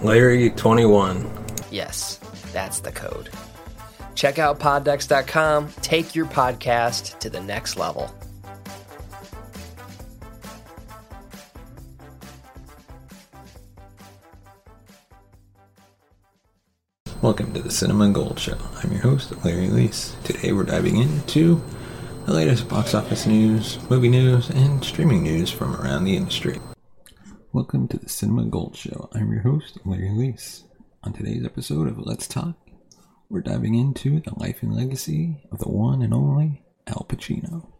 Larry21. Yes, that's the code. Check out poddex.com. Take your podcast to the next level. Welcome to the Cinema and Gold Show. I'm your host, Larry Leese. Today we're diving into the latest box office news, movie news, and streaming news from around the industry. Welcome to the Cinema Gold Show. I'm your host, Larry Leese. On today's episode of Let's Talk, we're diving into the life and legacy of the one and only Al Pacino.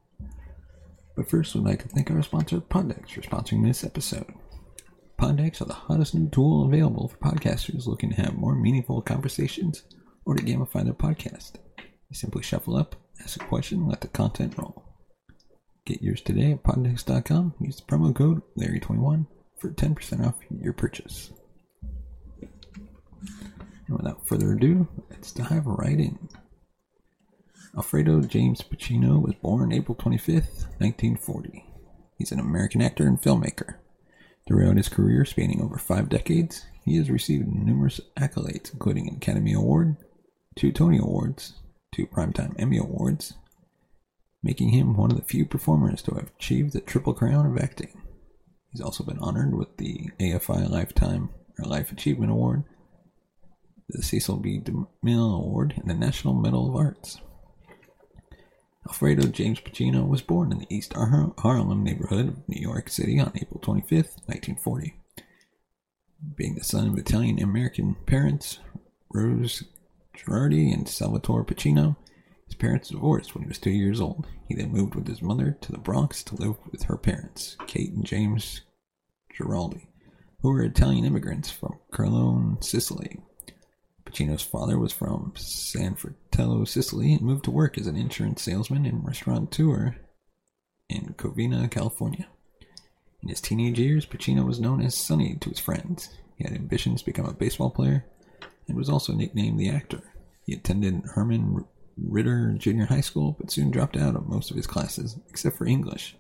But first, we'd like to thank our sponsor, Poddex, for sponsoring this episode. Poddex are the hottest new tool available for podcasters looking to have more meaningful conversations or to gamify their podcast. You simply shuffle up, ask a question, let the content roll. Get yours today at poddex.com. Use the promo code Larry21. For 10% off your purchase. And without further ado, let's dive right in. Alfredo James Pacino was born April 25th, 1940. He's an American actor and filmmaker. Throughout his career spanning over 5 decades, he has received numerous accolades, including an Academy Award, 2 Tony Awards, 2 Primetime Emmy Awards, making him one of the few performers to have achieved the Triple Crown of Acting. He's also been honored with the AFI Lifetime or Life Achievement Award, the Cecil B. DeMille Award, and the National Medal of Arts. Alfredo James Pacino was born in the East Harlem neighborhood of New York City on April 25th, 1940. Being the son of Italian-American parents, Rose Girardi and Salvatore Pacino, his parents divorced when he was 2 years old. He then moved with his mother to the Bronx to live with her parents, Kate and James Giraldi, who were Italian immigrants from Crotone, Sicily. Pacino's father was from San Fratello, Sicily, and moved to work as an insurance salesman and restaurateur in Covina, California. In his teenage years, Pacino was known as Sonny to his friends. He had ambitions to become a baseball player and was also nicknamed the Actor. He attended Herman Ritter Junior High School, but soon dropped out of most of his classes, except for English.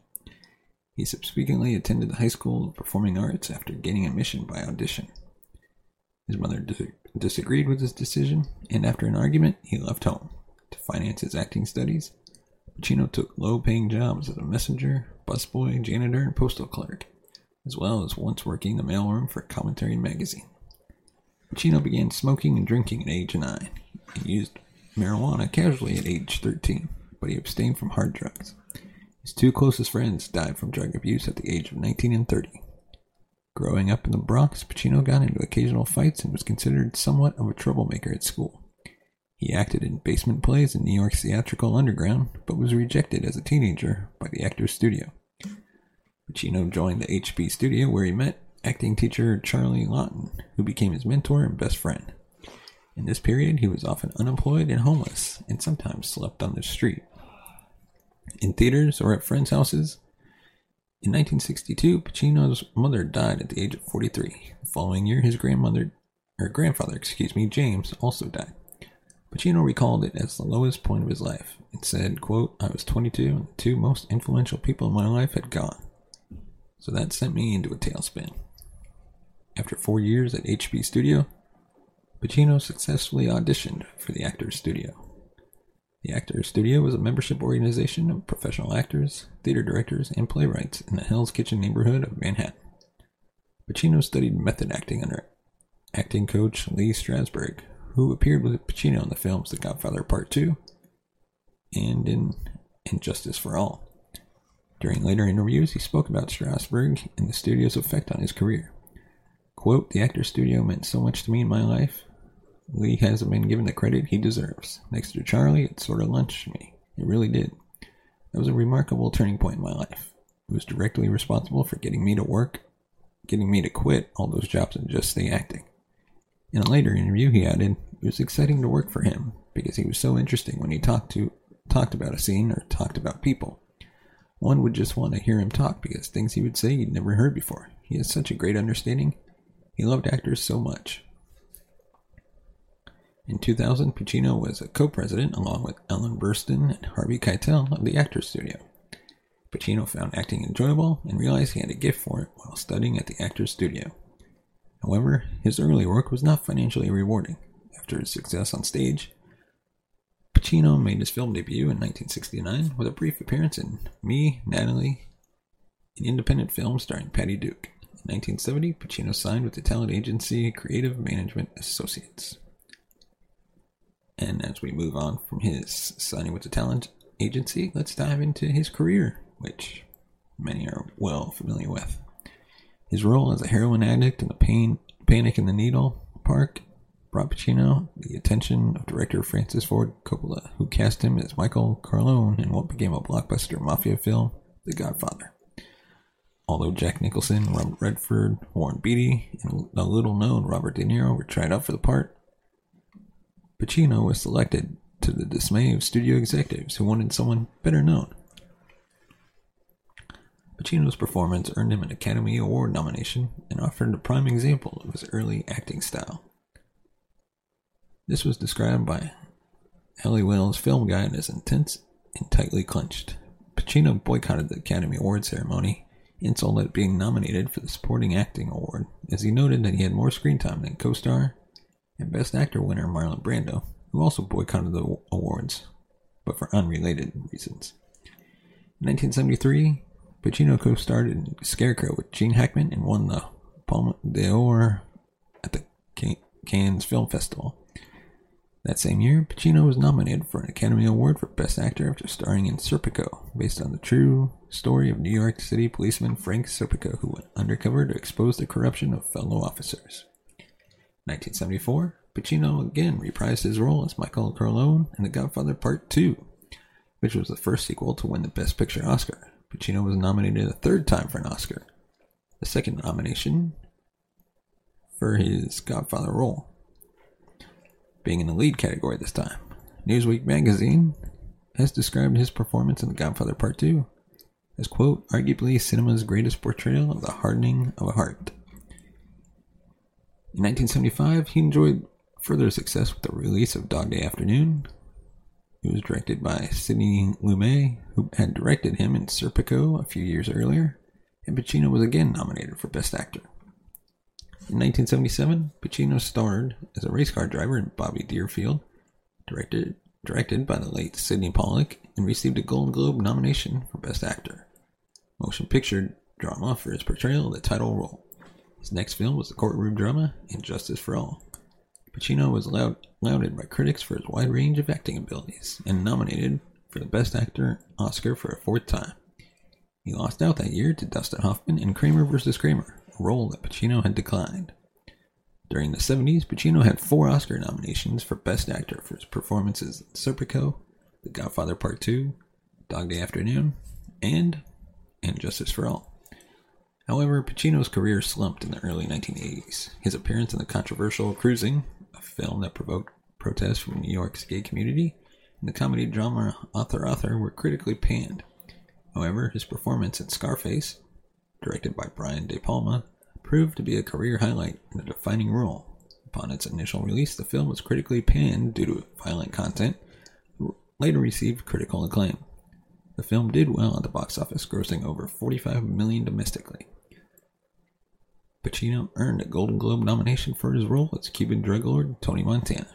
He subsequently attended the High School of Performing Arts after gaining admission by audition. His mother disagreed with his decision, and after an argument, he left home. To finance his acting studies, Pacino took low-paying jobs as a messenger, busboy, janitor, and postal clerk, as well as once working the mailroom for Commentary magazine. Pacino began smoking and drinking at age 9. He used marijuana casually at age 13, but he abstained from hard drugs. His 2 closest friends died from drug abuse at the age of 19 and 30. Growing up in the Bronx, Pacino got into occasional fights and was considered somewhat of a troublemaker at school. He acted in basement plays in New York's theatrical underground, but was rejected as a teenager by the Actors Studio. Pacino joined the HB Studio where he met acting teacher Charlie Lawton, who became his mentor and best friend. In this period, he was often unemployed and homeless, and sometimes slept on the street, in theaters, or at friends' houses. In 1962, Pacino's mother died at the age of 43. The following year, his grandfather, James, also died. Pacino recalled it as the lowest point of his life and said, quote, "I was 22 and the two most influential people in my life had gone. So that sent me into a tailspin." After 4 years at HB Studio, Pacino successfully auditioned for the Actors Studio. The Actors Studio was a membership organization of professional actors, theater directors, and playwrights in the Hell's Kitchen neighborhood of Manhattan. Pacino studied method acting under acting coach Lee Strasberg, who appeared with Pacino in the films The Godfather Part II and in "And Justice for All." During later interviews, he spoke about Strasberg and the studio's effect on his career. Quote, "The Actors Studio meant so much to me in my life. Lee hasn't been given the credit he deserves. Next to Charlie, it sort of launched me. It really did. That was a remarkable turning point in my life. It was directly responsible for getting me to quit all those jobs and just stay acting." In a later interview, he added, "It was exciting to work for him because he was so interesting when he talked about a scene or talked about people. One would just want to hear him talk because things he would say you'd never heard before. He has such a great understanding. He loved actors so much." In 2000, Pacino was a co-president along with Ellen Burstyn and Harvey Keitel of the Actors Studio. Pacino found acting enjoyable and realized he had a gift for it while studying at the Actors Studio. However, his early work was not financially rewarding. After his success on stage, Pacino made his film debut in 1969 with a brief appearance in Me, Natalie, an independent film starring Patty Duke. In 1970, Pacino signed with the talent agency Creative Management Associates. And as we move on from his signing with the talent agency, let's dive into his career, which many are well familiar with. His role as a heroin addict in the Panic in the Needle Park brought Pacino the attention of director Francis Ford Coppola, who cast him as Michael Corleone in what became a blockbuster mafia film, The Godfather. Although Jack Nicholson, Robert Redford, Warren Beatty, and the little-known Robert De Niro were tried out for the part, Pacino was selected, to the dismay of studio executives who wanted someone better known. Pacino's performance earned him an Academy Award nomination and offered a prime example of his early acting style. This was described by Hallie Wells' film guide as intense and tightly clenched. Pacino boycotted the Academy Award ceremony, insulted at being nominated for the Supporting Acting Award, as he noted that he had more screen time than co-star and Best Actor winner Marlon Brando, who also boycotted the awards, but for unrelated reasons. In 1973, Pacino co-starred in Scarecrow with Gene Hackman and won the Palme d'Or at the Cannes Film Festival. That same year, Pacino was nominated for an Academy Award for Best Actor after starring in Serpico, based on the true story of New York City policeman Frank Serpico, who went undercover to expose the corruption of fellow officers. 1974, Pacino again reprised his role as Michael Corleone in The Godfather Part II, which was the first sequel to win the Best Picture Oscar. Pacino was nominated a third time for an Oscar, the second nomination for his Godfather role, being in the lead category this time. Newsweek magazine has described his performance in The Godfather Part II as, quote, "arguably cinema's greatest portrayal of the hardening of a heart." In 1975, he enjoyed further success with the release of Dog Day Afternoon. It was directed by Sidney Lumet, who had directed him in Serpico a few years earlier, and Pacino was again nominated for Best Actor. In 1977, Pacino starred as a race car driver in Bobby Deerfield, directed by the late Sidney Pollack, and received a Golden Globe nomination for Best Actor, motion picture drama, for his portrayal of the title role. His next film was the courtroom drama, *And Justice for All*. Pacino was lauded by critics for his wide range of acting abilities and nominated for the Best Actor Oscar for a fourth time. He lost out that year to Dustin Hoffman in Kramer vs. Kramer, role that Pacino had declined. During the 70s, Pacino had 4 Oscar nominations for Best Actor for his performances in Serpico, The Godfather Part II, Dog Day Afternoon, and Justice for All. However, Pacino's career slumped in the early 1980s. His appearance in the controversial Cruising, a film that provoked protests from New York's gay community, and the comedy drama Author, Author were critically panned. However, his performance in Scarface, directed by Brian De Palma, proved to be a career highlight and a defining role. Upon its initial release, the film was critically panned due to violent content, later received critical acclaim. The film did well at the box office, grossing over $45 million domestically. Pacino earned a Golden Globe nomination for his role as Cuban drug lord Tony Montana.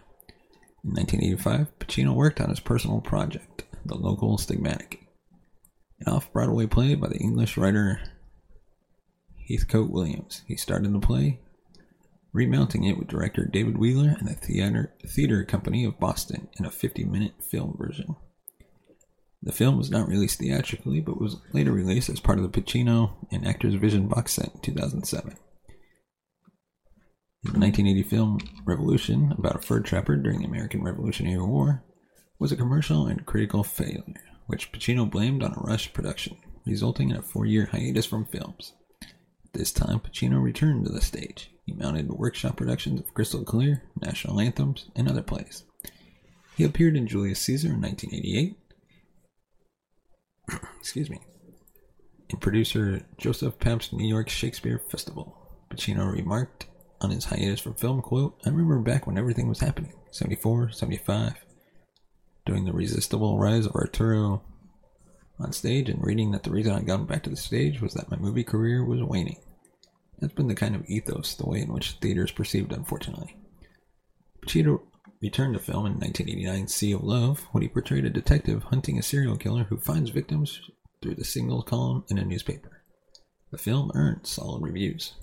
In 1985, Pacino worked on his personal project, The Local Stigmatic, an off-Broadway play by the English writer Heathcote Williams. He starred in the play, remounting it with director David Wheeler and the Theater Company of Boston in a 50-minute film version. The film was not released theatrically, but was later released as part of the Pacino and Actors Vision box set in 2007. The 1980 film Revolution, about a fur trapper during the American Revolutionary War, was a commercial and critical failure, which Pacino blamed on a rushed production, resulting in a 4-year hiatus from films. At this time, Pacino returned to the stage. He mounted workshop productions of Crystal Clear, National Anthems, and other plays. He appeared in Julius Caesar in 1988, and producer Joseph Papp's New York Shakespeare Festival. Pacino remarked on his hiatus from film, quote, "I remember back when everything was happening, 74, 75, doing The Resistible Rise of Arturo on stage and reading that the reason I got back to the stage was that my movie career was waning. That's been the kind of ethos, the way in which theater is perceived, unfortunately." Pacino returned to film in 1989, Sea of Love, when he portrayed a detective hunting a serial killer who finds victims through the single column in a newspaper. The film earned solid reviews.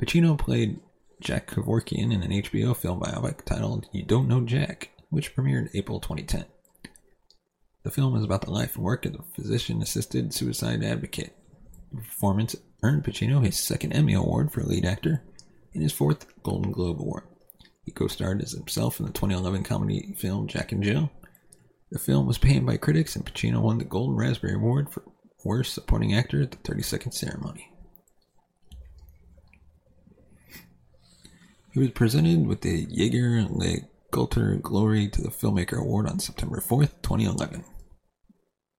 Pacino played Jack Kevorkian in an HBO film biopic titled You Don't Know Jack, which premiered April 2010. The film is about the life and work of a physician-assisted suicide advocate. The performance earned Pacino his 2nd Emmy Award for lead actor and his 4th Golden Globe Award. He co-starred as himself in the 2011 comedy film Jack in Jail. The film was panned by critics, and Pacino won the Golden Raspberry Award for Worst Supporting Actor at the 32nd ceremony. He was presented with the Jaeger-LeCoultre Glory to the Filmmaker Award on September 4th, 2011.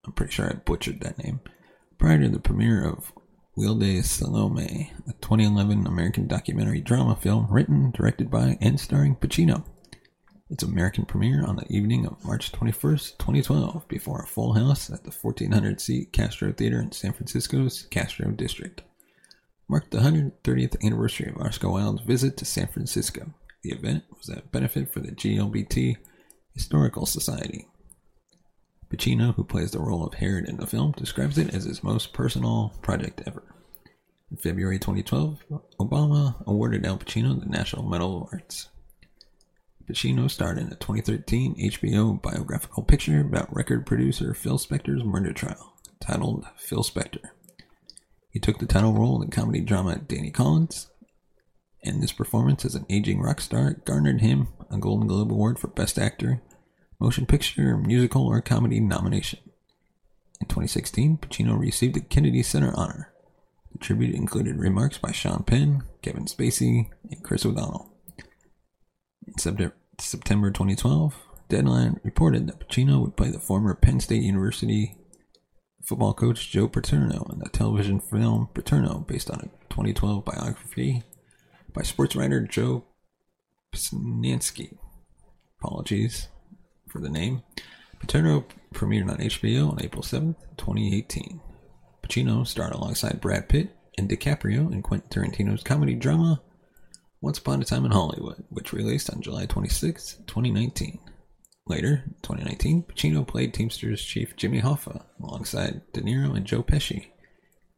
I'm pretty sure I butchered that name. Prior to the premiere of Wilde Salome, a 2011 American documentary drama film written, directed by, and starring Pacino. Its American premiere on the evening of March 21st, 2012, before a full house at the 1,400-seat Castro Theater in San Francisco's Castro District. Marked the 130th anniversary of Oscar Wilde's visit to San Francisco. The event was a benefit for the GLBT Historical Society. Pacino, who plays the role of Herod in the film, describes it as his most personal project ever. In February 2012, Obama awarded Al Pacino the National Medal of Arts. Pacino starred in a 2013 HBO biographical picture about record producer Phil Spector's murder trial, titled Phil Spector. He took the title role in the comedy drama Danny Collins, and this performance as an aging rock star garnered him a Golden Globe Award for Best Actor, Motion Picture, Musical, or Comedy nomination. In 2016, Pacino received the Kennedy Center honor. The tribute included remarks by Sean Penn, Kevin Spacey, and Chris O'Donnell. In September 2012, Deadline reported that Pacino would play the former Penn State University football coach Joe Paterno in the television film Paterno, based on a 2012 biography by sports writer Joe Pisnanski. Apologies for the name. Paterno premiered on HBO on April 7th, 2018. Pacino starred alongside Brad Pitt and DiCaprio in Quentin Tarantino's comedy drama Once Upon a Time in Hollywood, which released on July 26, 2019. Later, in 2019, Pacino played Teamsters chief Jimmy Hoffa alongside De Niro and Joe Pesci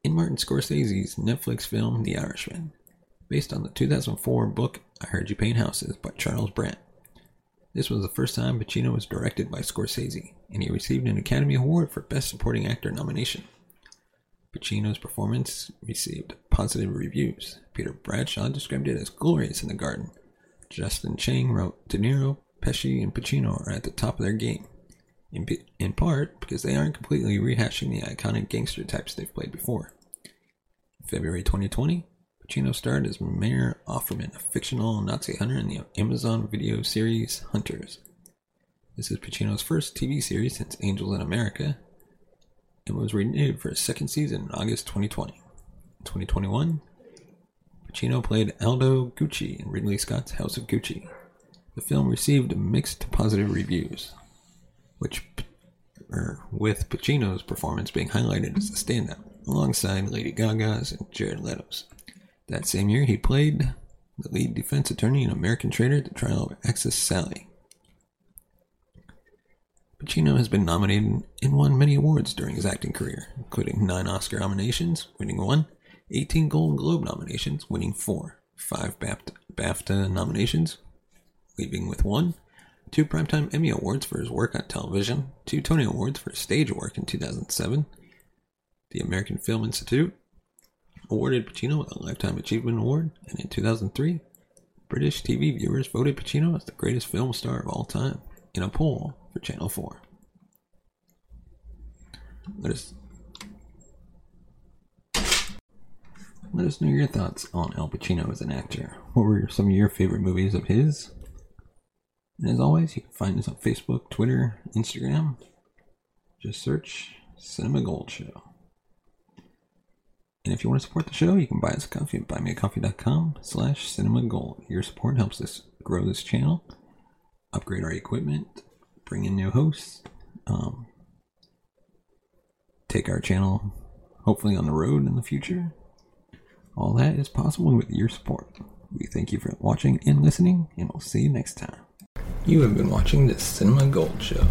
in Martin Scorsese's Netflix film The Irishman, based on the 2004 book I Heard You Paint Houses by Charles Brandt. This was the first time Pacino was directed by Scorsese, and he received an Academy Award for Best Supporting Actor nomination. Pacino's performance received positive reviews. Peter Bradshaw described it as glorious in the garden. Justin Chang wrote, De Niro, Pesci, and Pacino are at the top of their game, in part because they aren't completely rehashing the iconic gangster types they've played before. In February 2020, Pacino starred as Mayor Offerman, a fictional Nazi hunter in the Amazon video series Hunters. This is Pacino's first TV series since Angels in America, and was renewed for a second season in August 2020. In 2021, Pacino played Aldo Gucci in Ridley Scott's House of Gucci. The film received mixed to positive reviews, with Pacino's performance being highlighted as a standout, alongside Lady Gaga's and Jared Leto's. That same year, he played the lead defense attorney in American Traitor, The Trial of Access Sally. Pacino has been nominated and won many awards during his acting career, including 9 Oscar nominations, winning 1, 18 Golden Globe nominations, winning 4, 5 BAFTA nominations, leaving with 1, 2 Primetime Emmy Awards for his work on television, 2 Tony Awards for his stage work in 2007. The American Film Institute awarded Pacino with a Lifetime Achievement Award, and in 2003, British TV viewers voted Pacino as the greatest film star of all time in a poll for Channel 4. Let us know your thoughts on Al Pacino as an actor. What were some of your favorite movies of his? And as always, you can find us on Facebook, Twitter, Instagram. Just search Cinema Gold Show. And if you want to support the show, you can buy us a coffee at buymeacoffee.com/cinemagold. Your support helps us grow this channel, upgrade our equipment, bring in new hosts, take our channel hopefully on the road in the future. All that is possible with your support. We thank you for watching and listening, and we'll see you next time. You have been watching the Cinema Gold Show.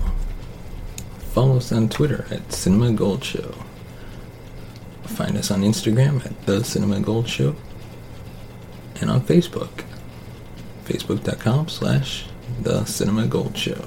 Follow us on Twitter at Cinema Gold Show. Find us on Instagram at The Cinema Gold Show, and on Facebook, facebook.com/The Cinema Gold Show.